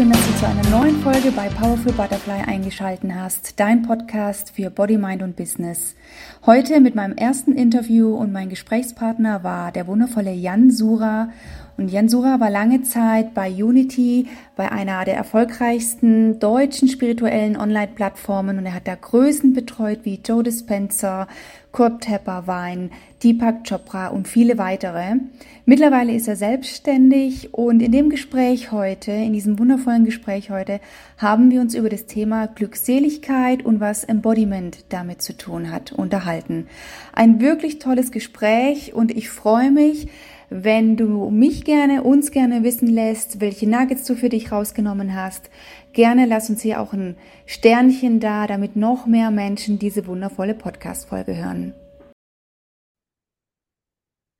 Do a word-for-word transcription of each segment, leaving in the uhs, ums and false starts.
schön, dass du zu einer neuen Folge bei Powerful Butterfly eingeschaltet hast, dein Podcast für Body, Mind und Business. Heute mit meinem ersten Interview und mein Gesprächspartner war der wundervolle Yann Sura. Und Jens Sura war lange Zeit bei Unity, bei einer der erfolgreichsten deutschen spirituellen Online-Plattformen, und er hat da Größen betreut wie Joe Dispenza, Kurt Tepperwein, Deepak Chopra und viele weitere. Mittlerweile ist er selbstständig, und in dem Gespräch heute, in diesem wundervollen Gespräch heute, haben wir uns über das Thema Glückseligkeit und was Embodiment damit zu tun hat unterhalten. Ein wirklich tolles Gespräch, und ich freue mich, wenn du mich gerne, uns gerne wissen lässt, welche Nuggets du für dich rausgenommen hast. Gerne lass uns hier auch ein Sternchen da, damit noch mehr Menschen diese wundervolle Podcast-Folge hören.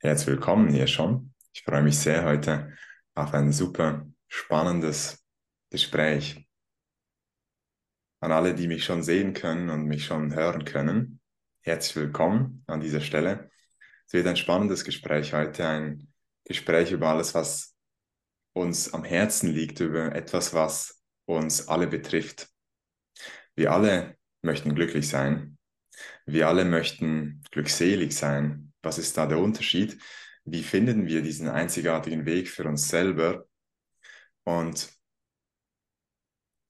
Herzlich willkommen hier schon. Ich freue mich sehr heute auf ein super spannendes Gespräch. An alle, die mich schon sehen können und mich schon hören können, herzlich willkommen an dieser Stelle. Es wird ein spannendes Gespräch heute, ein Gespräch über alles, was uns am Herzen liegt, über etwas, was uns alle betrifft. Wir alle möchten glücklich sein. Wir alle möchten glückselig sein. Was ist da der Unterschied? Wie finden wir diesen einzigartigen Weg für uns selber? Und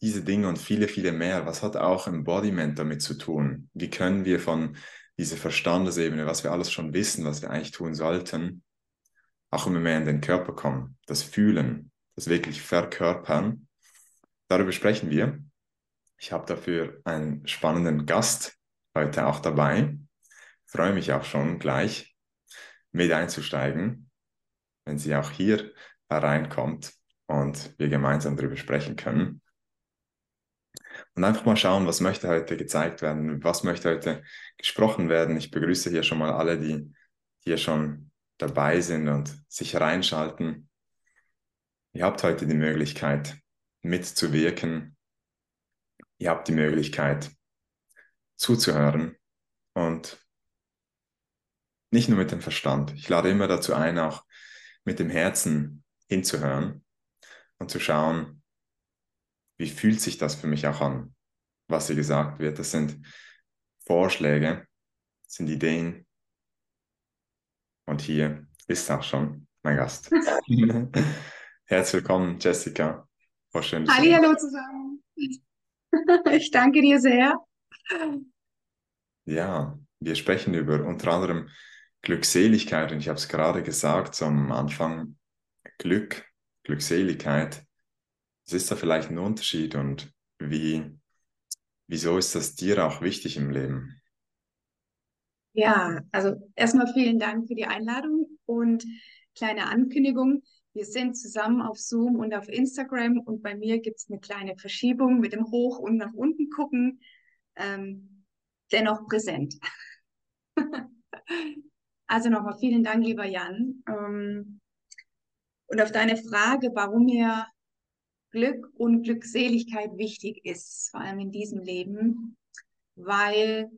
diese Dinge und viele, viele mehr, was hat auch Embodiment damit zu tun? Wie können wir von diese Verstandesebene, was wir alles schon wissen, was wir eigentlich tun sollten, auch immer mehr in den Körper kommen, das Fühlen, das wirklich Verkörpern. Darüber sprechen wir. Ich habe dafür einen spannenden Gast heute auch dabei. Ich freue mich auch schon gleich mit einzusteigen, wenn sie auch hier hereinkommt und wir gemeinsam darüber sprechen können. Und einfach mal schauen, was möchte heute gezeigt werden, was möchte heute gesprochen werden. Ich begrüße hier schon mal alle, die hier schon dabei sind und sich reinschalten. Ihr habt heute die Möglichkeit, mitzuwirken. Ihr habt die Möglichkeit, zuzuhören und nicht nur mit dem Verstand. Ich lade immer dazu ein, auch mit dem Herzen hinzuhören und zu schauen, wie fühlt sich das für mich auch an, was hier gesagt wird? Das sind Vorschläge, das sind Ideen. Und hier ist auch schon mein Gast. Herzlich willkommen, Jessica. Oh, schön, Halli, hallo zusammen. Ich danke dir sehr. Ja, wir sprechen über unter anderem Glückseligkeit. Und ich habe es gerade gesagt, so am Anfang, Glück, Glückseligkeit. Es ist da vielleicht ein Unterschied, und wie, wieso ist das dir auch wichtig im Leben? Ja, also erstmal vielen Dank für die Einladung und kleine Ankündigung. Wir sind zusammen auf Zoom und auf Instagram, und bei mir gibt es eine kleine Verschiebung mit dem Hoch und nach unten gucken. Ähm, dennoch präsent. Also nochmal vielen Dank, lieber Yann. Ähm, und auf deine Frage, warum wir Glück und Glückseligkeit wichtig ist, vor allem in diesem Leben, weil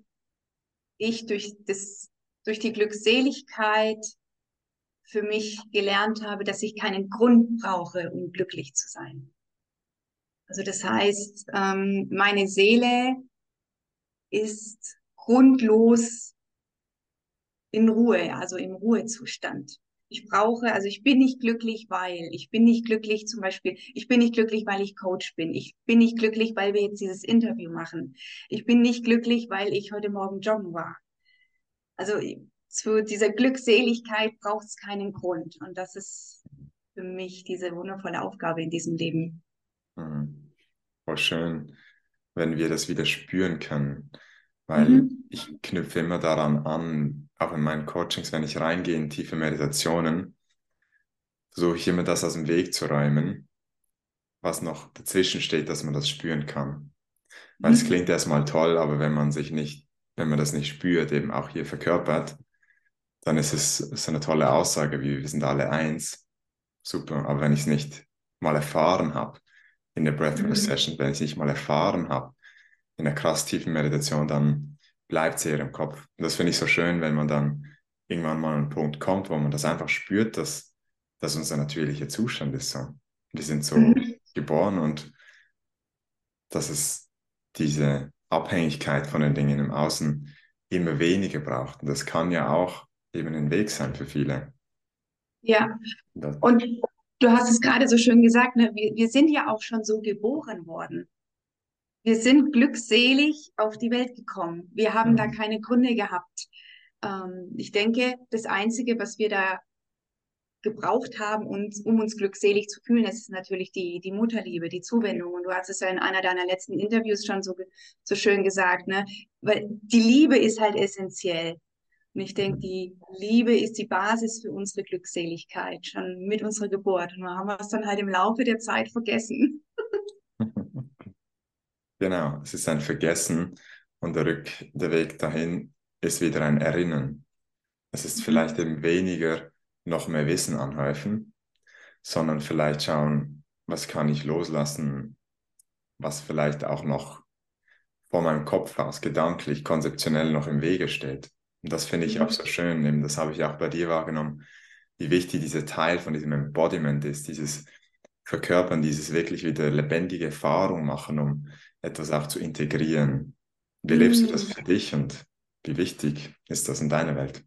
ich durch das, durch die Glückseligkeit für mich gelernt habe, dass ich keinen Grund brauche, um glücklich zu sein. Also das heißt, meine Seele ist grundlos in Ruhe, also im Ruhezustand. Ich brauche, also ich bin nicht glücklich, weil, ich bin nicht glücklich zum Beispiel, ich bin nicht glücklich, weil ich Coach bin, ich bin nicht glücklich, weil wir jetzt dieses Interview machen, ich bin nicht glücklich, weil ich heute Morgen joggen war. Also zu dieser Glückseligkeit braucht es keinen Grund, und das ist für mich diese wundervolle Aufgabe in diesem Leben. Mhm. Voll schön, wenn wir das wieder spüren können, weil mhm. ich knüpfe immer daran an, auch in meinen Coachings, wenn ich reingehe in tiefe Meditationen, versuche ich immer, das aus dem Weg zu räumen, was noch dazwischen steht, dass man das spüren kann. Weil mhm. es klingt erstmal toll, aber wenn man sich nicht, wenn man das nicht spürt, eben auch hier verkörpert, dann ist es so eine tolle Aussage, wie wir sind alle eins. Super, aber wenn ich es nicht mal erfahren habe in der Breathwork Session, mhm. wenn ich es nicht mal erfahren habe in der krass tiefen Meditation, dann bleibt es eher im Kopf. Und das finde ich so schön, wenn man dann irgendwann mal an einen Punkt kommt, wo man das einfach spürt, dass das unser natürlicher Zustand ist. So. Wir sind so mhm. geboren und dass es diese Abhängigkeit von den Dingen im Außen immer weniger braucht. Und das kann ja auch eben ein Weg sein für viele. Ja, und du hast es gerade so schön gesagt, ne? wir, wir sind ja auch schon so geboren worden. Wir sind glückselig auf die Welt gekommen. Wir haben mhm. da keine Gründe gehabt. Ähm, ich denke, das Einzige, was wir da gebraucht haben, uns, um uns glückselig zu fühlen, das ist natürlich die, die Mutterliebe, die Zuwendung. Und du hast es ja in einer deiner letzten Interviews schon so, so schön gesagt, ne? Weil die Liebe ist halt essentiell. Und ich denke, die Liebe ist die Basis für unsere Glückseligkeit, schon mit unserer Geburt. Und wir haben es dann halt im Laufe der Zeit vergessen. Genau, es ist ein Vergessen und der, Rück, der Weg dahin ist wieder ein Erinnern. Es ist vielleicht eben weniger noch mehr Wissen anhäufen, sondern vielleicht schauen, was kann ich loslassen, was vielleicht auch noch vor meinem Kopf aus, gedanklich, konzeptionell noch im Wege steht. Und das finde ich auch so schön, eben das habe ich auch bei dir wahrgenommen, wie wichtig dieser Teil von diesem Embodiment ist, dieses Verkörpern, dieses wirklich wieder lebendige Erfahrung machen, um etwas auch zu integrieren. Wie mhm. lebst du das für dich und wie wichtig ist das in deiner Welt?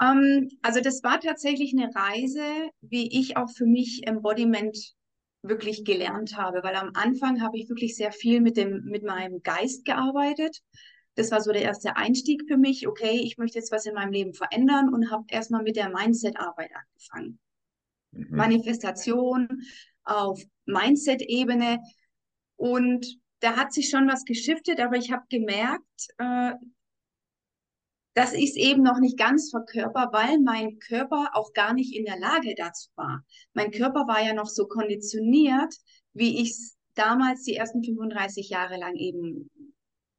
Um, also das war tatsächlich eine Reise, wie ich auch für mich Embodiment wirklich gelernt habe, weil am Anfang habe ich wirklich sehr viel mit, dem, mit meinem Geist gearbeitet. Das war so der erste Einstieg für mich. Okay, ich möchte jetzt was in meinem Leben verändern und habe erstmal mit der Mindset-Arbeit angefangen. Mhm. Manifestation auf Mindset-Ebene. Und da hat sich schon was geschiftet, aber ich habe gemerkt, äh, dass ich es eben noch nicht ganz verkörper, weil mein Körper auch gar nicht in der Lage dazu war. Mein Körper war ja noch so konditioniert, wie ich es damals die ersten fünfunddreißig Jahre lang eben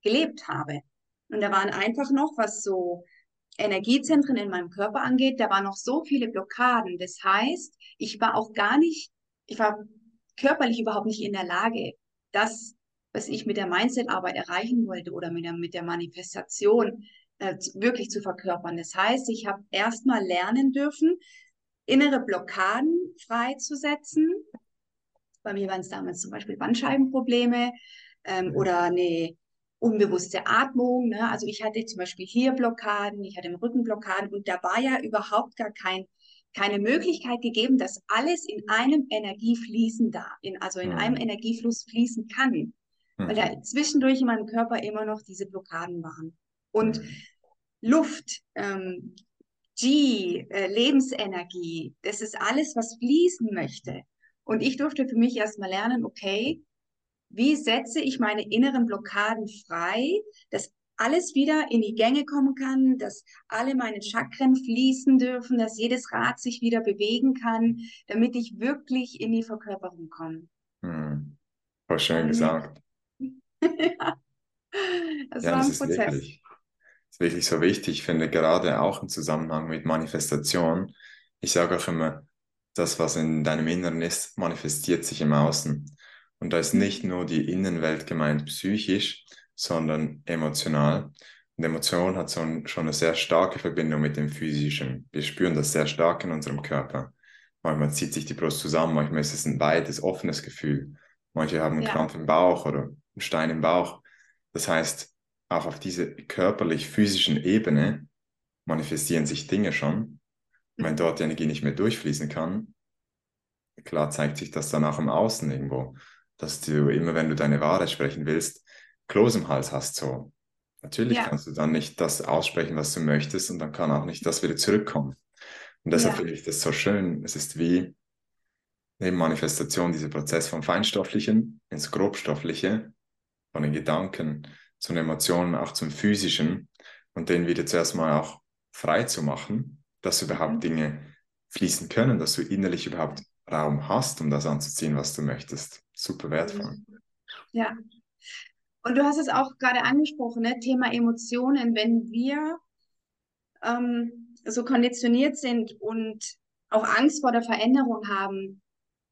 gelebt habe. Und da waren einfach noch, was so Energiezentren in meinem Körper angeht, da waren noch so viele Blockaden. Das heißt, ich war auch gar nicht, ich war körperlich überhaupt nicht in der Lage, das, was ich mit der Mindset-Arbeit erreichen wollte oder mit der, mit der Manifestation äh, wirklich zu verkörpern. Das heißt, ich habe erstmal lernen dürfen, innere Blockaden freizusetzen. Bei mir waren es damals zum Beispiel Bandscheibenprobleme ähm, oder eine unbewusste Atmung, ne? Also ich hatte zum Beispiel hier Blockaden, ich hatte im Rücken Blockaden und da war ja überhaupt gar kein, keine Möglichkeit gegeben, dass alles in einem Energie fließen darf, in, also in mhm. einem Energiefluss fließen kann, mhm. weil da zwischendurch in meinem Körper immer noch diese Blockaden waren. Und mhm. Luft, ähm, Qi, äh, Lebensenergie, das ist alles, was fließen möchte. Und ich durfte für mich erstmal lernen, okay, wie setze ich meine inneren Blockaden frei, dass alles wieder in die Gänge kommen kann, dass alle meine Chakren fließen dürfen, dass jedes Rad sich wieder bewegen kann, damit ich wirklich in die Verkörperung komme. Hm. Voll schön gesagt. ja. Das ja, war ein das Prozess. Ist wirklich, ist wirklich so wichtig, ich finde, gerade auch im Zusammenhang mit Manifestation. Ich sage auch immer, das, was in deinem Inneren ist, manifestiert sich im Außen. Und da ist nicht nur die Innenwelt gemeint, psychisch, sondern emotional. Und Emotion hat so ein, schon eine sehr starke Verbindung mit dem Physischen. Wir spüren das sehr stark in unserem Körper. Manchmal zieht sich die Brust zusammen, manchmal ist es ein weites, offenes Gefühl. Manche haben einen ja. Krampf im Bauch oder einen Stein im Bauch. Das heißt, auch auf dieser körperlich-physischen Ebene manifestieren sich Dinge schon. Und wenn dort die Energie nicht mehr durchfließen kann, klar zeigt sich das dann auch im Außen irgendwo. Dass du immer, wenn du deine Wahrheit sprechen willst, Kloß im Hals hast. So. Natürlich ja. kannst du dann nicht das aussprechen, was du möchtest, und dann kann auch nicht das wieder zurückkommen. Und deshalb ja. finde ich das so schön. Es ist wie neben Manifestation dieser Prozess vom Feinstofflichen ins Grobstoffliche, von den Gedanken zu den Emotionen, auch zum Physischen, und den wieder zuerst mal auch frei zu machen, dass überhaupt Dinge fließen können, dass du innerlich überhaupt Raum hast, um das anzuziehen, was du möchtest. Super wertvoll. Ja. Und du hast es auch gerade angesprochen, ne? Thema Emotionen. Wenn wir ähm, so konditioniert sind und auch Angst vor der Veränderung haben,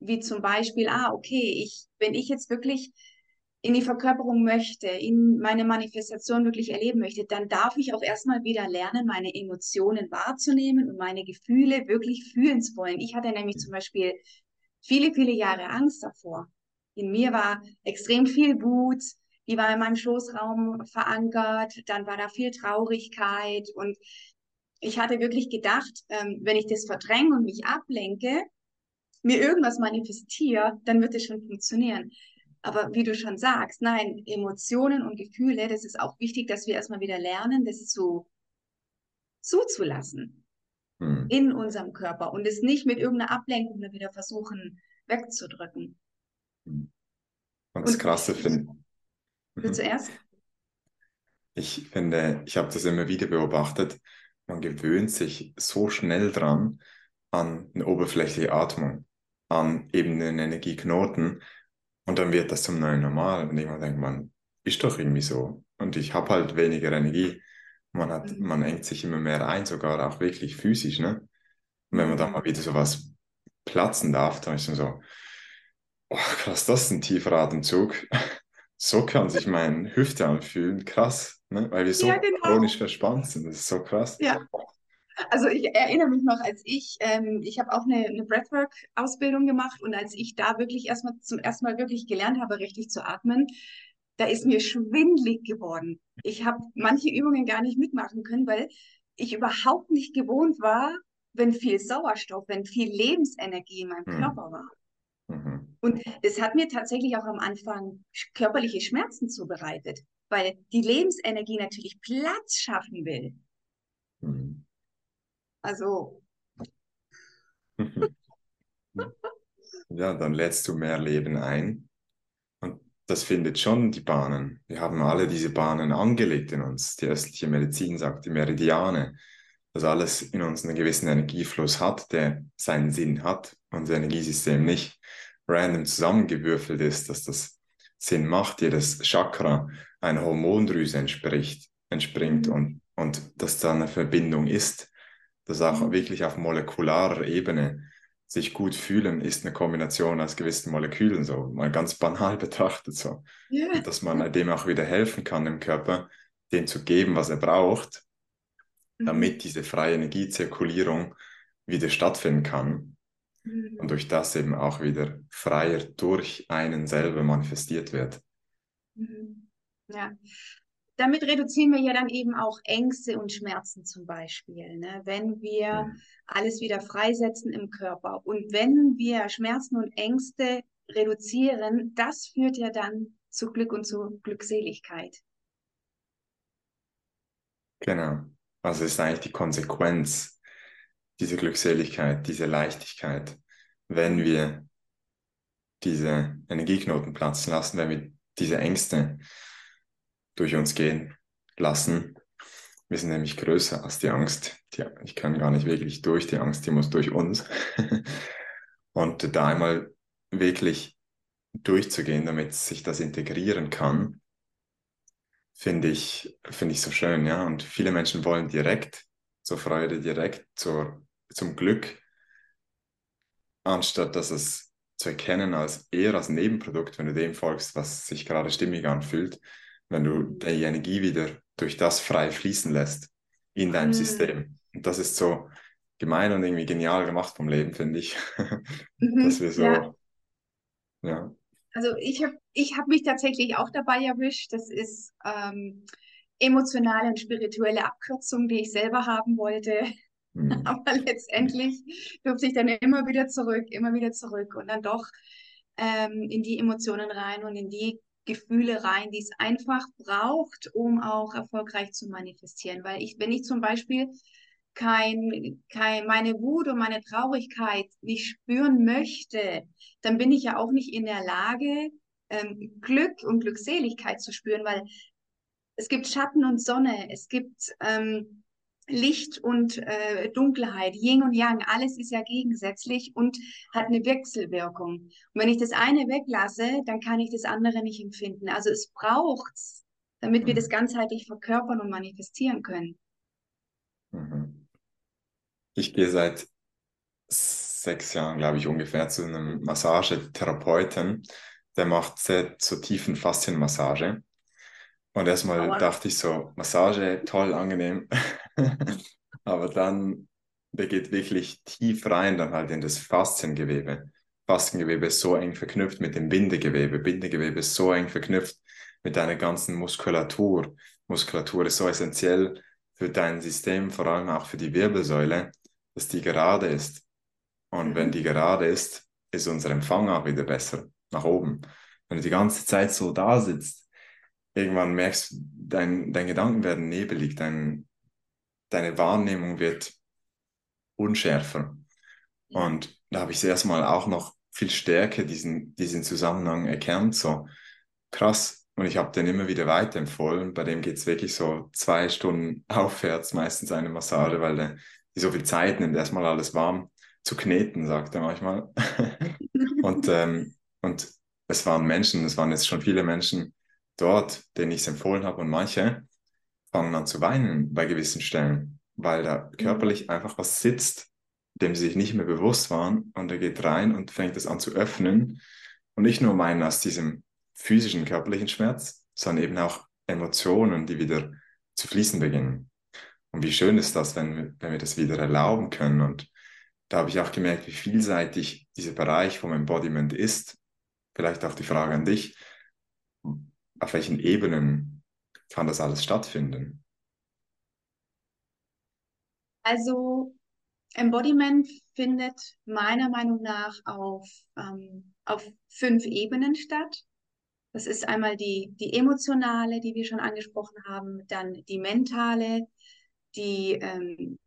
wie zum Beispiel, ah, okay, ich, wenn ich jetzt wirklich in die Verkörperung möchte, in meine Manifestation wirklich erleben möchte, dann darf ich auch erstmal wieder lernen, meine Emotionen wahrzunehmen und meine Gefühle wirklich fühlen zu wollen. Ich hatte nämlich zum Beispiel viele, viele Jahre Angst davor. In mir war extrem viel Wut, die war in meinem Schoßraum verankert, dann war da viel Traurigkeit und ich hatte wirklich gedacht, ähm, wenn ich das verdränge und mich ablenke, mir irgendwas manifestiere, dann wird es schon funktionieren. Aber wie du schon sagst, nein, Emotionen und Gefühle, das ist auch wichtig, dass wir erstmal wieder lernen, das so zuzulassen hm. in unserem Körper und es nicht mit irgendeiner Ablenkung dann wieder versuchen wegzudrücken. Und das und, Krasse finde ich. Mhm. Zuerst? Ich finde, ich habe das immer wieder beobachtet, man gewöhnt sich so schnell dran an eine oberflächliche Atmung, an eben den Energieknoten. Und dann wird das zum neuen Normal. Und irgendwann denkt man, ist doch irgendwie so. Und ich habe halt weniger Energie. Man hat, man engt sich immer mehr ein, sogar auch wirklich physisch. Ne? Und wenn man dann mal wieder sowas platzen darf, dann ist man so, oh, krass, das ist ein tiefer Atemzug. So kann sich meine Hüfte anfühlen. Krass, ne? Weil wir so ja, genau. chronisch verspannt sind. Das ist so krass. Ja. Also ich erinnere mich noch, als ich, ähm, ich habe auch eine, eine Breathwork-Ausbildung gemacht und als ich da wirklich erstmal zum ersten Mal wirklich gelernt habe, richtig zu atmen, da ist mir schwindelig geworden. Ich habe manche Übungen gar nicht mitmachen können, weil ich überhaupt nicht gewohnt war, wenn viel Sauerstoff, wenn viel Lebensenergie in meinem mhm. Körper war. Mhm. Und das hat mir tatsächlich auch am Anfang körperliche Schmerzen zubereitet, weil die Lebensenergie natürlich Platz schaffen will. Mhm. Also. Ja, dann lädst du mehr Leben ein. Und das findet schon die Bahnen. Wir haben alle diese Bahnen angelegt in uns. Die östliche Medizin sagt, die Meridiane, dass alles in uns einen gewissen Energiefluss hat, der seinen Sinn hat. Unser Energiesystem nicht random zusammengewürfelt ist, dass das Sinn macht. Jedes Chakra einer Hormondrüse entspricht, entspringt und, und dass da eine Verbindung ist. Das auch wirklich auf molekularer Ebene sich gut fühlen, ist eine Kombination aus gewissen Molekülen, so mal ganz banal betrachtet. So. Yeah. Und dass man dem auch wieder helfen kann, dem Körper, dem zu geben, was er braucht, mhm. damit diese freie Energiezirkulierung wieder stattfinden kann mhm. und durch das eben auch wieder freier durch einen selber manifestiert wird. Mhm. Ja. Damit reduzieren wir ja dann eben auch Ängste und Schmerzen zum Beispiel, ne? Wenn wir alles wieder freisetzen im Körper. Und wenn wir Schmerzen und Ängste reduzieren, das führt ja dann zu Glück und zu Glückseligkeit. Genau. Also es ist eigentlich die Konsequenz, diese Glückseligkeit, diese Leichtigkeit, wenn wir diese Energieknoten platzen lassen, wenn wir diese Ängste durch uns gehen lassen. Wir sind nämlich größer als die Angst. Die, ich kann gar nicht wirklich durch die Angst, die muss durch uns. Und da einmal wirklich durchzugehen, damit sich das integrieren kann, finde ich, finde ich so schön. Ja? Und viele Menschen wollen direkt zur Freude, direkt zur, zum Glück, anstatt dass es zu erkennen als eher als Nebenprodukt, wenn du dem folgst, was sich gerade stimmig anfühlt, wenn du die Energie wieder durch das frei fließen lässt in deinem mhm. System. Und das ist so gemein und irgendwie genial gemacht vom Leben, finde ich. Mhm, dass wir so, ja. ja. Also ich habe ich hab mich tatsächlich auch dabei erwischt. Das ist ähm, emotionale und spirituelle Abkürzung, die ich selber haben wollte. Mhm. Aber letztendlich durfte ich dann immer wieder zurück, immer wieder zurück und dann doch ähm, in die Emotionen rein und in die Gefühle rein, die es einfach braucht, um auch erfolgreich zu manifestieren. Weil ich, wenn ich zum Beispiel kein, kein, meine Wut und meine Traurigkeit nicht spüren möchte, dann bin ich ja auch nicht in der Lage, ähm, Glück und Glückseligkeit zu spüren, weil es gibt Schatten und Sonne, es gibt ähm, Licht und äh, Dunkelheit, Yin und Yang, alles ist ja gegensätzlich und hat eine Wechselwirkung. Und wenn ich das eine weglasse, dann kann ich das andere nicht empfinden. Also es braucht es, damit mhm. wir das ganzheitlich verkörpern und manifestieren können. Mhm. Ich gehe seit sechs Jahren, glaube ich, ungefähr zu einem Massagetherapeuten, der macht sehr zur tiefen Faszienmassage. Und erstmal aber dachte ich so, Massage, toll, angenehm. Aber dann, der geht wirklich tief rein, dann halt in das Fasziengewebe. Bastengewebe ist so eng verknüpft mit dem Bindegewebe. Bindegewebe ist so eng verknüpft mit deiner ganzen Muskulatur. Muskulatur ist so essentiell für dein System, vor allem auch für die Wirbelsäule, dass die gerade ist. Und wenn die gerade ist, ist unser Empfang auch wieder besser, nach oben. Wenn du die ganze Zeit so da sitzt, irgendwann merkst du, dein, dein Gedanken werden nebelig, dein, deine Wahrnehmung wird unschärfer. Und da habe ich das erste Mal auch noch viel stärker diesen, diesen Zusammenhang erkannt, so krass. Und ich habe den immer wieder weiterempfohlen. Bei dem geht es wirklich so zwei Stunden aufwärts, meistens eine Massage, weil der die so viel Zeit nimmt, erstmal alles warm zu kneten, sagt er manchmal. und, ähm, und es waren Menschen, es waren jetzt schon viele Menschen dort, denen ich es empfohlen habe. Und manche fangen an zu weinen bei gewissen Stellen, weil da körperlich einfach was sitzt, dem sie sich nicht mehr bewusst waren. Und er geht rein und fängt es an zu öffnen. Und nicht nur meinen aus diesem physischen, körperlichen Schmerz, sondern eben auch Emotionen, die wieder zu fließen beginnen. Und wie schön ist das, wenn, wenn wir das wieder erlauben können. Und da habe ich auch gemerkt, wie vielseitig dieser Bereich vom Embodiment ist. Vielleicht auch die Frage an dich, auf welchen Ebenen kann das alles stattfinden? Also Embodiment findet meiner Meinung nach auf, ähm, auf fünf Ebenen statt. Das ist einmal die, die emotionale, die wir schon angesprochen haben, dann die mentale, die ähm,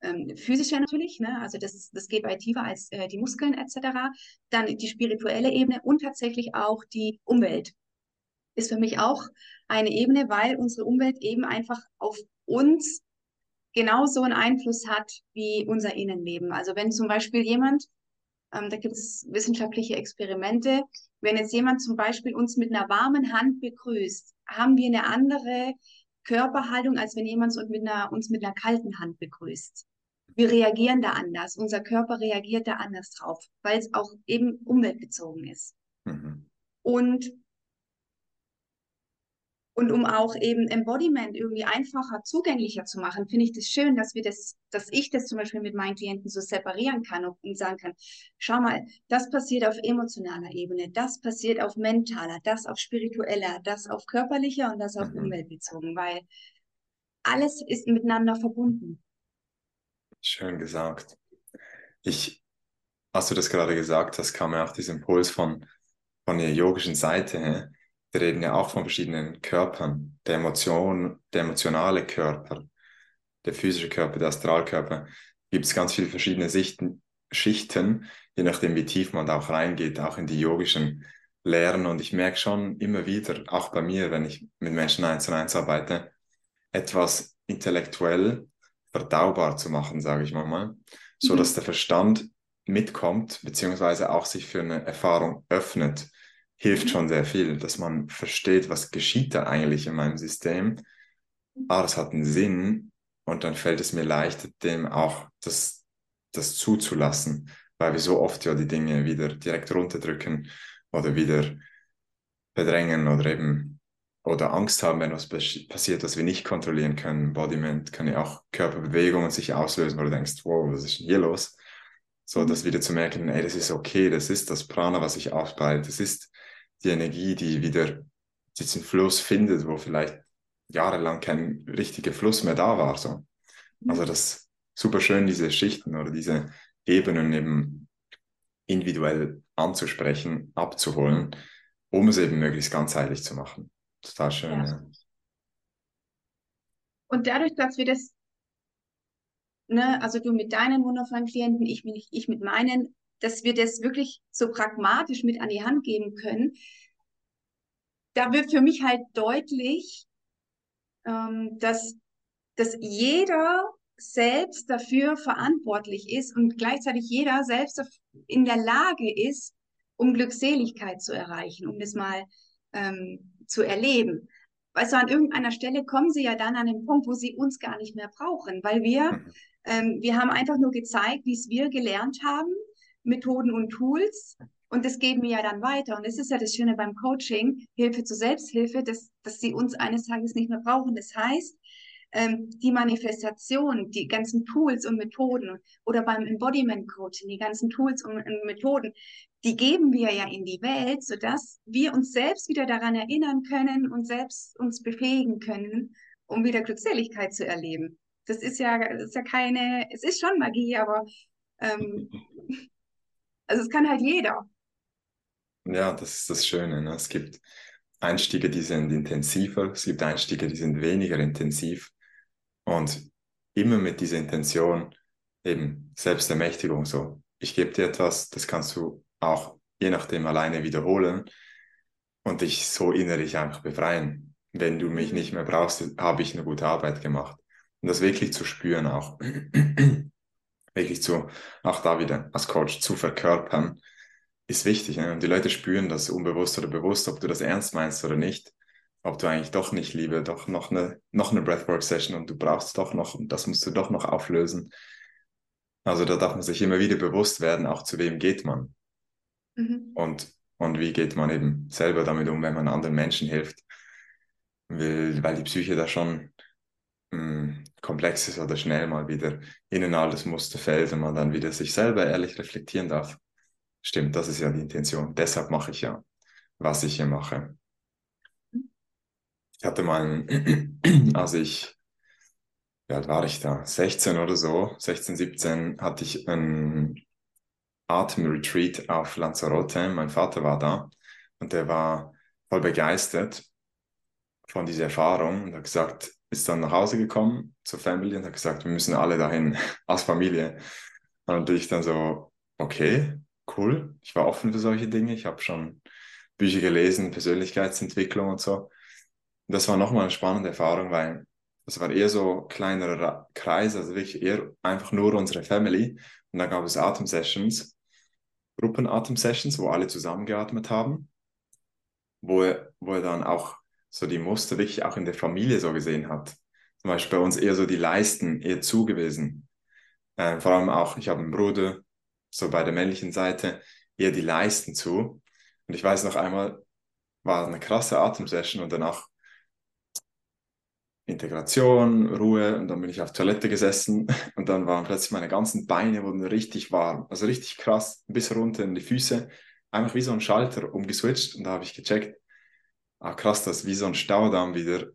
ähm, physische natürlich, ne? Also das, ist, das geht bei tiefer als äh, die Muskeln et cetera. Dann die spirituelle Ebene und tatsächlich auch die Umwelt. Ist für mich auch eine Ebene, weil unsere Umwelt eben einfach auf uns genauso einen Einfluss hat wie unser Innenleben. Also wenn zum Beispiel jemand, ähm, da gibt es wissenschaftliche Experimente, wenn jetzt jemand zum Beispiel uns mit einer warmen Hand begrüßt, haben wir eine andere Körperhaltung, als wenn jemand uns mit, einer, uns mit einer kalten Hand begrüßt. Wir reagieren da anders. Unser Körper reagiert da anders drauf, weil es auch eben umweltbezogen ist. Mhm. Und, und um auch eben Embodiment irgendwie einfacher, zugänglicher zu machen, finde ich das schön, dass wir das, dass ich das zum Beispiel mit meinen Klienten so separieren kann und sagen kann, schau mal, das passiert auf emotionaler Ebene, das passiert auf mentaler, das auf spiritueller, das auf körperlicher und das auf mhm. umweltbezogen, weil alles ist miteinander verbunden. Schön gesagt. Ich, als du das gerade gesagt hast, kam mir auch dieser Impuls von, von der yogischen Seite her. Wir reden ja auch von verschiedenen Körpern, der Emotion, der emotionale Körper, der physische Körper, der Astralkörper. Gibt es ganz viele verschiedene Sichten, Schichten, je nachdem wie tief man da auch reingeht, auch in die yogischen Lehren. Und ich merke schon immer wieder, auch bei mir, wenn ich mit Menschen eins zu eins arbeite, etwas intellektuell verdaubar zu machen, sage ich mal, so dass der Verstand mitkommt, beziehungsweise auch sich für eine Erfahrung öffnet. Hilft schon sehr viel, dass man versteht, was geschieht da eigentlich in meinem System. Ah, das hat einen Sinn und dann fällt es mir leichter, dem auch das, das zuzulassen, weil wir so oft ja die Dinge wieder direkt runterdrücken oder wieder verdrängen oder eben oder Angst haben, wenn was passiert, was wir nicht kontrollieren können. Embodiment kann ja auch Körperbewegungen sich auslösen, wo du denkst, wow, was ist denn hier los? So, das wieder zu merken, ey, das ist okay, das ist das Prana, was ich aufbehalte, das ist die Energie, die wieder diesen Fluss findet, wo vielleicht jahrelang kein richtiger Fluss mehr da war. So. Also das ist super schön, diese Schichten oder diese Ebenen eben individuell anzusprechen, abzuholen, um es eben möglichst ganzheitlich zu machen. Total schön. Ja. Ja. Und dadurch, dass wir das Ne, also du mit deinen wundervollen Klienten, ich, ich mit meinen, dass wir das wirklich so pragmatisch mit an die Hand geben können, da wird für mich halt deutlich, ähm, dass, dass jeder selbst dafür verantwortlich ist und gleichzeitig jeder selbst in der Lage ist, um Glückseligkeit zu erreichen, um das mal ähm, zu erleben. Weißt du, an irgendeiner Stelle kommen sie ja dann an den Punkt, wo sie uns gar nicht mehr brauchen, weil wir, ähm, wir haben einfach nur gezeigt, wie es wir gelernt haben, Methoden und Tools und das geben wir ja dann weiter. Und das ist ja das Schöne beim Coaching, Hilfe zur Selbsthilfe, dass, dass sie uns eines Tages nicht mehr brauchen. Das heißt, ähm, die Manifestation, die ganzen Tools und Methoden oder beim Embodiment Coaching, die ganzen Tools und, und Methoden, die geben wir ja in die Welt, sodass wir uns selbst wieder daran erinnern können und selbst uns befähigen können, um wieder Glückseligkeit zu erleben. Das ist ja, das ist ja keine, es ist schon Magie, aber ähm, also es kann halt jeder. Ja, das ist das Schöne, ne? Es gibt Einstiege, die sind intensiver, es gibt Einstiege, die sind weniger intensiv und immer mit dieser Intention eben Selbstermächtigung so. Ich gebe dir etwas, das kannst du auch je nachdem alleine wiederholen und dich so innerlich einfach befreien. Wenn du mich nicht mehr brauchst, habe ich eine gute Arbeit gemacht. Und das wirklich zu spüren auch, wirklich zu, auch da wieder als Coach zu verkörpern, ist wichtig. Ne? Und die Leute spüren das unbewusst oder bewusst, ob du das ernst meinst oder nicht, ob du eigentlich doch nicht Liebe, doch noch eine, noch eine Breathwork-Session und du brauchst doch noch und das musst du doch noch auflösen. Also da darf man sich immer wieder bewusst werden, auch zu wem geht man. Mhm. Und, und wie geht man eben selber damit um, wenn man anderen Menschen hilft. Weil, weil die Psyche da schon mh, komplex ist oder schnell mal wieder in ein altes Muster fällt und man dann wieder sich selber ehrlich reflektieren darf. Stimmt, das ist ja die Intention. Deshalb mache ich ja, was ich hier mache. Ich hatte mal, einen, als ich, wie alt war ich da? sechzehn oder so, sechzehn, siebzehn, hatte ich ein Atemretreat auf Lanzarote. Mein Vater war da und der war voll begeistert von dieser Erfahrung und hat gesagt, ist dann nach Hause gekommen zur Family und hat gesagt, wir müssen alle dahin, als Familie. Und ich dann so, okay, cool, ich war offen für solche Dinge, ich habe schon Bücher gelesen, Persönlichkeitsentwicklung und so. Das war nochmal eine spannende Erfahrung, weil es war eher so kleinere Kreise, also wirklich eher einfach nur unsere Family. Und dann gab es Atemsessions, Gruppenatemsessions, wo alle zusammengeatmet haben, wo er, wo er dann auch so die Muster wirklich auch in der Familie so gesehen hat. Zum Beispiel bei uns eher so die Leisten, eher zu gewesen. Äh, vor allem auch, ich habe einen Bruder, so bei der männlichen Seite, eher die Leisten zu. Und ich weiß noch einmal, war eine krasse Atemsession und danach Integration, Ruhe und dann bin ich auf Toilette gesessen und dann waren plötzlich meine ganzen Beine wurden richtig warm, also richtig krass, bis runter in die Füße, einfach wie so ein Schalter umgeswitcht und da habe ich gecheckt, ah krass, das ist wie so ein Staudamm wieder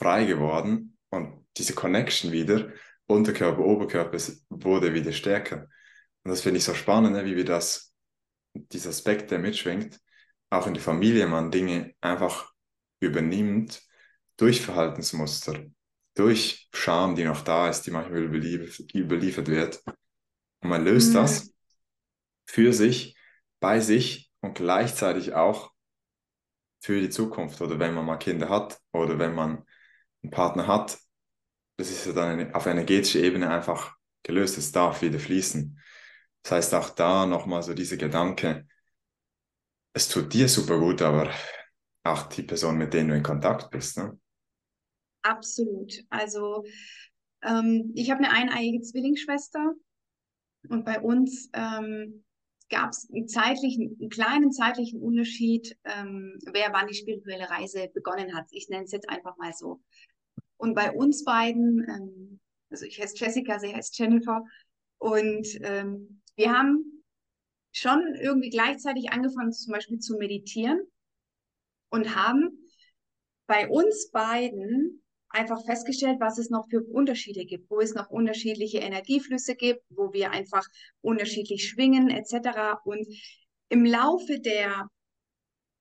frei geworden und diese Connection wieder, Unterkörper, Oberkörper wurde wieder stärker. Und das finde ich so spannend, ne, wie wir das, dieser Aspekt, der mitschwingt, auch in der Familie man Dinge einfach übernimmt durch Verhaltensmuster, durch Scham, die noch da ist, die manchmal überlief, überliefert wird. Und man löst mhm. das für sich, bei sich und gleichzeitig auch für die Zukunft. Oder wenn man mal Kinder hat oder wenn man einen Partner hat, das ist ja dann eine, auf energetischer Ebene einfach gelöst, es darf wieder fließen. Das heißt, auch da nochmal so dieser Gedanke, es tut dir super gut, aber auch die Person, mit denen du in Kontakt bist. Ne? Absolut. Also ähm, ich habe eine eineiige Zwillingsschwester und bei uns ähm, gab es einen, einen kleinen zeitlichen Unterschied, ähm, wer wann die spirituelle Reise begonnen hat. Ich nenne es jetzt einfach mal so. Und bei uns beiden, ähm, also ich heiße Jessica, sie heißt Jennifer, und ähm, wir haben schon irgendwie gleichzeitig angefangen, zum Beispiel zu meditieren und haben bei uns beiden einfach festgestellt, was es noch für Unterschiede gibt, wo es noch unterschiedliche Energieflüsse gibt, wo wir einfach unterschiedlich schwingen et cetera. Und im Laufe der,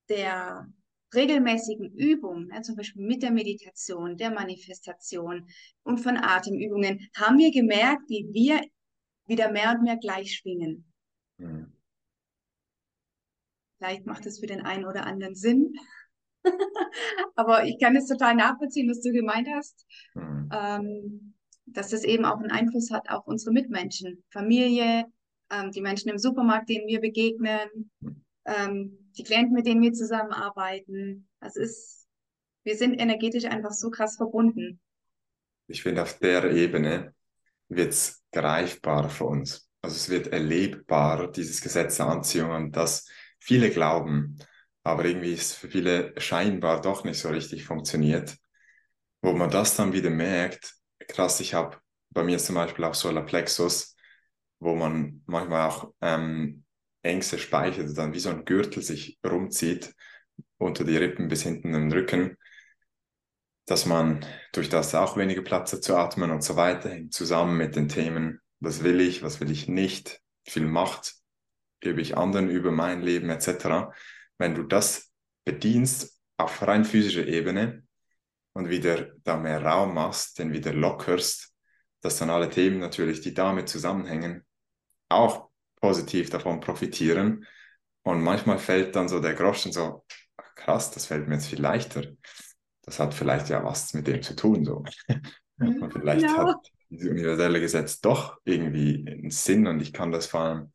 der regelmäßigen Übungen, ne, zum Beispiel mit der Meditation, der Manifestation und von Atemübungen, haben wir gemerkt, wie wir wieder mehr und mehr gleich schwingen. Mhm. Vielleicht macht das für den einen oder anderen Sinn, aber ich kann es total nachvollziehen, was du gemeint hast, mhm. ähm, dass das eben auch einen Einfluss hat auf unsere Mitmenschen, Familie, ähm, die Menschen im Supermarkt, denen wir begegnen, mhm. ähm, die Klienten, mit denen wir zusammenarbeiten. Das ist, wir sind energetisch einfach so krass verbunden. Ich finde, auf der Ebene wird es greifbarer für uns. Also es wird erlebbarer, dieses Gesetz der Anziehung, an das viele glauben, aber irgendwie ist für viele scheinbar doch nicht so richtig funktioniert. wo man das dann wieder merkt, krass, ich habe bei mir zum Beispiel auch Solarplexus, wo man manchmal auch ähm, Ängste speichert, dann wie so ein Gürtel sich rumzieht, unter die Rippen bis hinten im Rücken, dass man durch das auch weniger Platz hat zu atmen und so weiter, hängt zusammen mit den Themen, was will ich, was will ich nicht, wie viel Macht gebe ich anderen über mein Leben et cetera. Wenn du das bedienst auf rein physischer Ebene und wieder da mehr Raum machst, den wieder lockerst, dass dann alle Themen natürlich, die damit zusammenhängen, auch positiv davon profitieren. Und manchmal fällt dann so der Groschen so, ach krass, das fällt mir jetzt viel leichter. Das hat vielleicht ja was mit dem zu tun. So. Und vielleicht ja. hat dieses universelle Gesetz doch irgendwie einen Sinn und ich kann das vor allem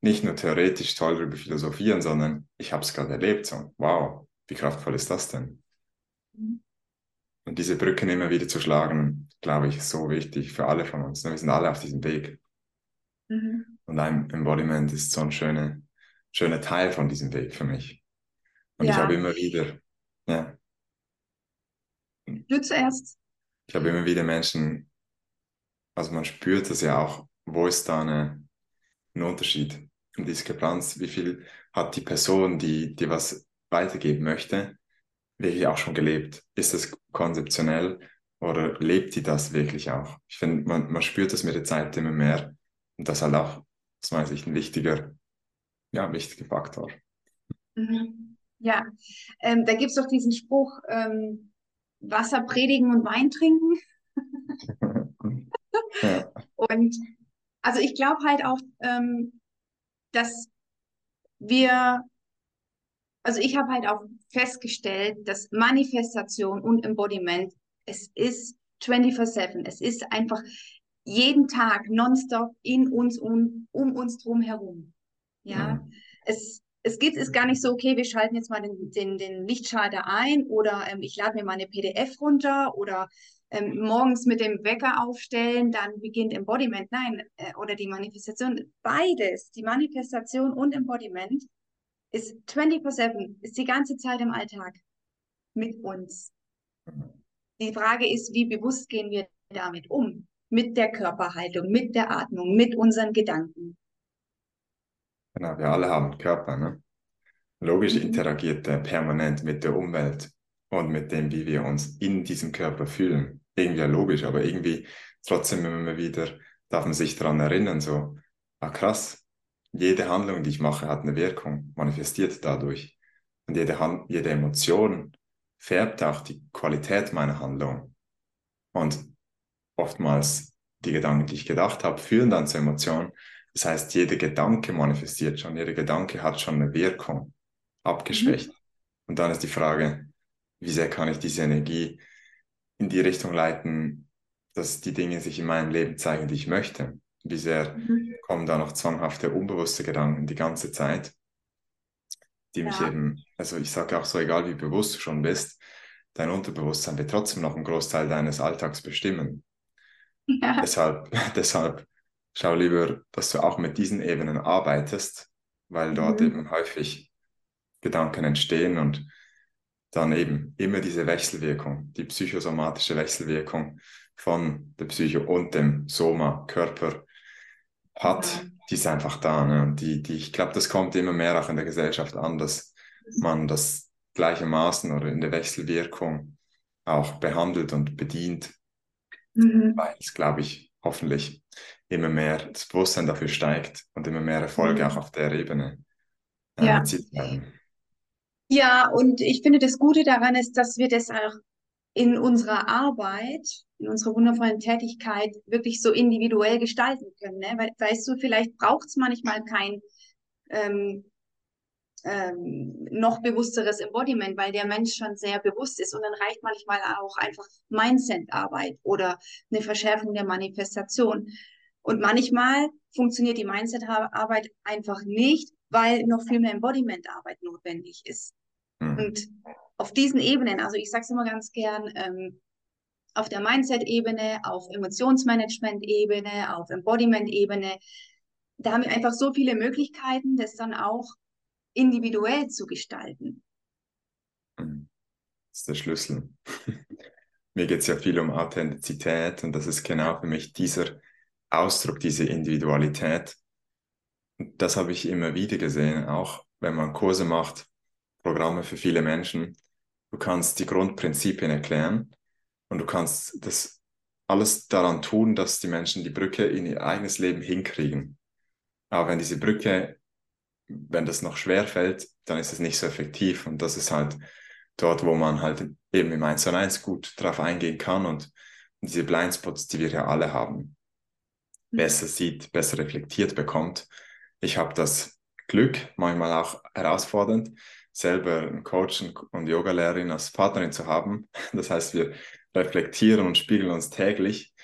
nicht nur theoretisch toll darüber philosophieren, sondern ich habe es gerade erlebt. So. Wow, wie kraftvoll ist das denn? Mhm. Und diese Brücken immer wieder zu schlagen, glaube ich, ist so wichtig für alle von uns. Wir sind alle auf diesem Weg. Mhm. Und ein Embodiment ist so ein schöner, schöner Teil von diesem Weg für mich. Und ja. ich habe immer wieder, ja. Du zuerst. Ich habe immer wieder Menschen, also man spürt das ja auch, wo ist da eine, ein Unterschied? Und die Diskrepanz, wie viel hat die Person, die dir was weitergeben möchte, wirklich auch schon gelebt? Ist das konzeptionell oder lebt die das wirklich auch? Ich finde, man, man spürt das mit der Zeit immer mehr und das ist halt auch, aus meiner Sicht, ein wichtiger, ja, wichtiger Faktor. Mhm. Ja, ähm, da gibt es doch diesen Spruch, ähm, Wasser predigen und Wein trinken. ja. Und also ich glaube halt auch, ähm, dass wir, also ich habe halt auch festgestellt, dass Manifestation und Embodiment, es ist vierundzwanzig sieben, es ist einfach jeden Tag nonstop in uns und um, um uns drum herum. Ja, mhm. es Es geht, ist gar nicht so, okay, wir schalten jetzt mal den, den, den Lichtschalter ein oder ähm, ich lade mir mal eine P D F runter oder ähm, morgens mit dem Wecker aufstellen, dann beginnt Embodiment. Nein, äh, oder die Manifestation. Beides, die Manifestation und Embodiment, ist vierundzwanzig sieben, ist die ganze Zeit im Alltag mit uns. Die Frage ist, wie bewusst gehen wir damit um? Mit der Körperhaltung, mit der Atmung, mit unseren Gedanken. Genau, wir alle haben einen Körper, ne? Logisch interagiert er permanent mit der Umwelt und mit dem, wie wir uns in diesem Körper fühlen. Irgendwie ja logisch, aber irgendwie trotzdem immer wieder darf man sich daran erinnern, so, ah krass, jede Handlung, die ich mache, hat eine Wirkung, manifestiert dadurch. Und jede, Hand, jede Emotion färbt auch die Qualität meiner Handlung. Und oftmals die Gedanken, die ich gedacht habe, führen dann zur Emotion. Das heißt, jeder Gedanke manifestiert schon, jeder Gedanke hat schon eine Wirkung, abgeschwächt. Mhm. Und dann ist die Frage, wie sehr kann ich diese Energie in die Richtung leiten, dass die Dinge sich in meinem Leben zeigen, die ich möchte. Wie sehr mhm. kommen da noch zwanghafte, unbewusste Gedanken die ganze Zeit, die ja. mich eben, also ich sage auch so, egal wie bewusst du schon bist, dein Unterbewusstsein wird trotzdem noch einen Großteil deines Alltags bestimmen. Ja. Deshalb, deshalb schau lieber, dass du auch mit diesen Ebenen arbeitest, weil dort mhm. eben häufig Gedanken entstehen und dann eben immer diese Wechselwirkung, die psychosomatische Wechselwirkung von der Psyche und dem Soma-Körper hat, mhm. die ist einfach da. Ne? Und die, die, ich glaube, das kommt immer mehr auch in der Gesellschaft an, dass man das gleichermaßen oder in der Wechselwirkung auch behandelt und bedient, mhm. weil es, glaube ich, hoffentlich immer mehr das Bewusstsein dafür steigt und immer mehr Erfolge auch auf der Ebene äh, ja. erzielt werden. Ja, und ich finde, das Gute daran ist, dass wir das auch in unserer Arbeit, in unserer wundervollen Tätigkeit wirklich so individuell gestalten können. Ne? We- weißt du, vielleicht braucht es manchmal kein ähm, ähm, noch bewussteres Embodiment, weil der Mensch schon sehr bewusst ist und dann reicht manchmal auch einfach Mindset-Arbeit oder eine Verschärfung der Manifestation. Und manchmal funktioniert die Mindset-Arbeit einfach nicht, weil noch viel mehr Embodiment-Arbeit notwendig ist. Mhm. Und auf diesen Ebenen, also ich sage es immer ganz gern, ähm, auf der Mindset-Ebene, auf Emotionsmanagement-Ebene, auf Embodiment-Ebene, da haben wir einfach so viele Möglichkeiten, das dann auch individuell zu gestalten. Das ist der Schlüssel. mir geht es ja viel um Authentizität und das ist genau für mich dieser Ausdruck, diese Individualität. Und das habe ich immer wieder gesehen, auch wenn man Kurse macht, Programme für viele Menschen. Du kannst die Grundprinzipien erklären und du kannst das alles daran tun, dass die Menschen die Brücke in ihr eigenes Leben hinkriegen. Aber wenn diese Brücke, wenn das noch schwer fällt, dann ist es nicht so effektiv. Und das ist halt dort, wo man halt eben im eins zu eins gut drauf eingehen kann und diese Blindspots, die wir ja alle haben, mhm. besser sieht, besser reflektiert bekommt. Ich habe das Glück, manchmal auch herausfordernd, selber einen Coach und Yoga-Lehrerin als Partnerin zu haben. Das heißt, wir reflektieren und spiegeln uns täglich.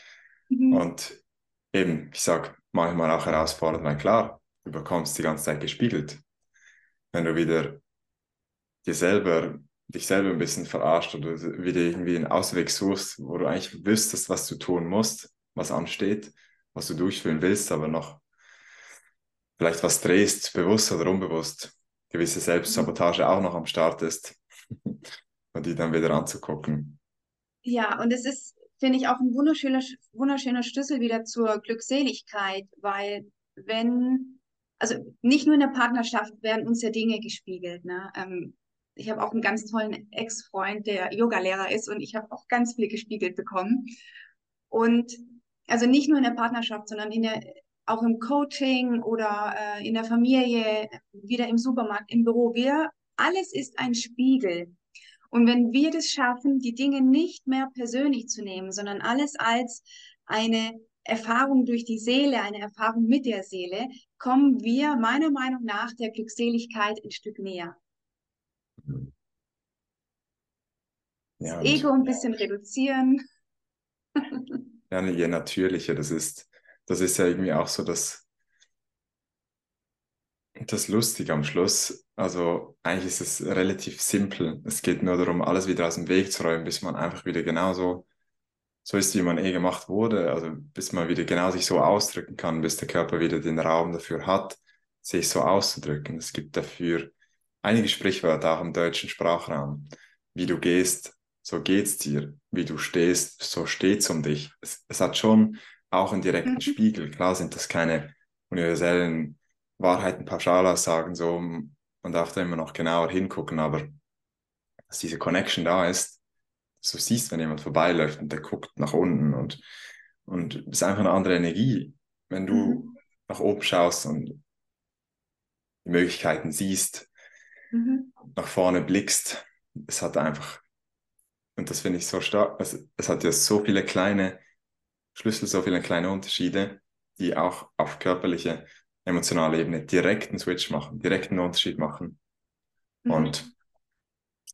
Mhm. Und eben, ich sage, manchmal auch herausfordernd, weil klar, du bekommst die ganze Zeit gespiegelt. Wenn du wieder dir selber, dich selber ein bisschen verarscht oder wieder irgendwie einen Ausweg suchst, wo du eigentlich wüsstest, was du tun musst, was ansteht, was du durchführen willst, aber noch vielleicht was drehst, bewusst oder unbewusst, gewisse Selbstsabotage auch noch am Start ist und die dann wieder anzugucken. Ja, und es ist, finde ich, auch ein wunderschöner, wunderschöner Schlüssel wieder zur Glückseligkeit, weil wenn, also nicht nur in der Partnerschaft werden uns ja Dinge gespiegelt, ne? Ähm, ich habe auch einen ganz tollen Ex-Freund, der Yogalehrer ist, und ich habe auch ganz viel gespiegelt bekommen. Und also nicht nur in der Partnerschaft, sondern in der, auch im Coaching oder äh, in der Familie, wieder im Supermarkt, im Büro. Wir, alles ist ein Spiegel. Und wenn wir das schaffen, die Dinge nicht mehr persönlich zu nehmen, sondern alles als eine Erfahrung durch die Seele, eine Erfahrung mit der Seele, kommen wir meiner Meinung nach der Glückseligkeit ein Stück näher. Ja, das Ego ein bisschen reduzieren. Ja, je natürlicher das ist. Das ist ja irgendwie auch so das, das Lustige am Schluss. Also eigentlich ist es relativ simpel. Es geht nur darum, alles wieder aus dem Weg zu räumen, bis man einfach wieder genauso so ist, wie man eh gemacht wurde. Also bis man wieder genau sich so ausdrücken kann, bis der Körper wieder den Raum dafür hat, sich so auszudrücken. Es gibt dafür einige Sprichwörter auch im deutschen Sprachraum. Wie du gehst, so geht's dir. Wie du stehst, so steht's um dich. Es, es hat schon auch einen direkten mhm. Spiegel. Klar sind das keine universellen Wahrheiten, Pauschalaussagen, so, man darf da immer noch genauer hingucken, aber dass diese Connection da ist, dass du siehst, wenn jemand vorbeiläuft und der guckt nach unten und und ist einfach eine andere Energie. Wenn du mhm. nach oben schaust und die Möglichkeiten siehst, mhm. nach vorne blickst, es hat einfach, und das finde ich so stark, also es hat ja so viele kleine Schlüssel, so viele kleine Unterschiede, die auch auf körperliche, emotionale Ebene direkten Switch machen, direkten Unterschied machen. Mhm. Und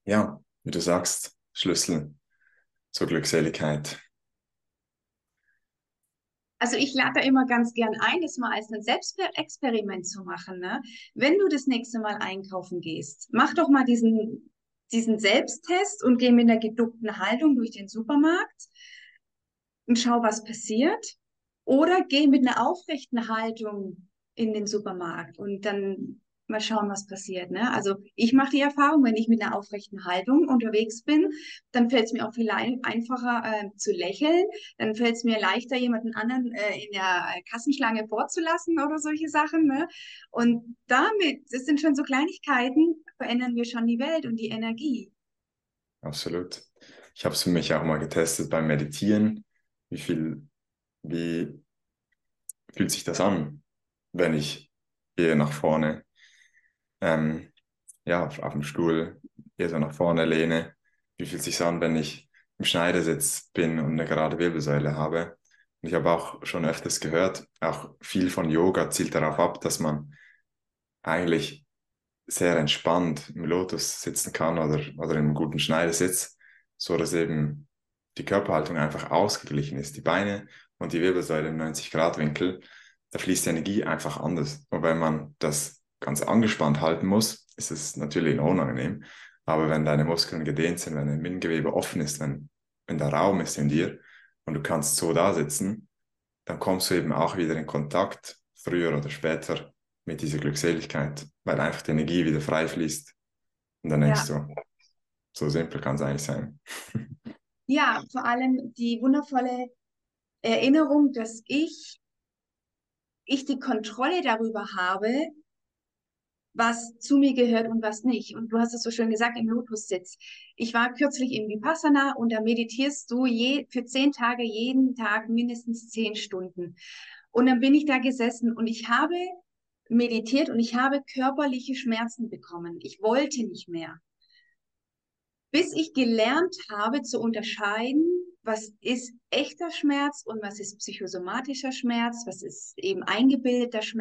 ja, wie du sagst, Schlüssel zur Glückseligkeit. Also ich lade da immer ganz gern ein, das mal als ein Selbstexperiment zu machen, ne? Wenn du das nächste Mal einkaufen gehst, mach doch mal diesen, diesen Selbsttest und geh mit einer geduckten Haltung durch den Supermarkt und schau, was passiert. Oder geh mit einer aufrechten Haltung in den Supermarkt und dann mal schauen, was passiert, ne? Also ich mache die Erfahrung, wenn ich mit einer aufrechten Haltung unterwegs bin, dann fällt es mir auch viel einfacher äh, zu lächeln, dann fällt es mir leichter, jemanden anderen äh, in der Kassenschlange vorzulassen oder solche Sachen, ne? Und damit, das sind schon so Kleinigkeiten, verändern wir schon die Welt und die Energie. Absolut. Ich habe es für mich auch mal getestet beim Meditieren. Wie viel, wie fühlt sich das an, wenn ich eher nach vorne, ähm, ja, auf, auf dem Stuhl eher so nach vorne lehne? Wie fühlt sich das an, wenn ich im Schneidersitz bin und eine gerade Wirbelsäule habe? Und ich habe auch schon öfters gehört, auch viel von Yoga zielt darauf ab, dass man eigentlich sehr entspannt im Lotus sitzen kann oder, oder in einem guten Schneidersitz, so dass eben die Körperhaltung einfach ausgeglichen ist. Die Beine und die Wirbelsäule im neunzig Grad Winkel, da fließt die Energie einfach anders. Und wenn man das ganz angespannt halten muss, ist es natürlich unangenehm. Aber wenn deine Muskeln gedehnt sind, wenn dein Bindegewebe offen ist, wenn, wenn der Raum ist in dir und du kannst so da sitzen, dann kommst du eben auch wieder in Kontakt, früher oder später, mit dieser Glückseligkeit, weil einfach die Energie wieder frei fließt. Und dann denkst du, so simpel kann es eigentlich sein. Ja, vor allem die wundervolle Erinnerung, dass ich, ich die Kontrolle darüber habe, was zu mir gehört und was nicht. Und du hast es so schön gesagt, im Lotus-Sitz. Ich war kürzlich im Vipassana und da meditierst du je, für zehn Tage jeden Tag mindestens zehn Stunden. Und dann bin ich da gesessen und ich habe meditiert und ich habe körperliche Schmerzen bekommen. Ich wollte nicht mehr. Bis ich gelernt habe zu unterscheiden, was ist echter Schmerz und was ist psychosomatischer Schmerz, was ist eben eingebildeter Schmerz.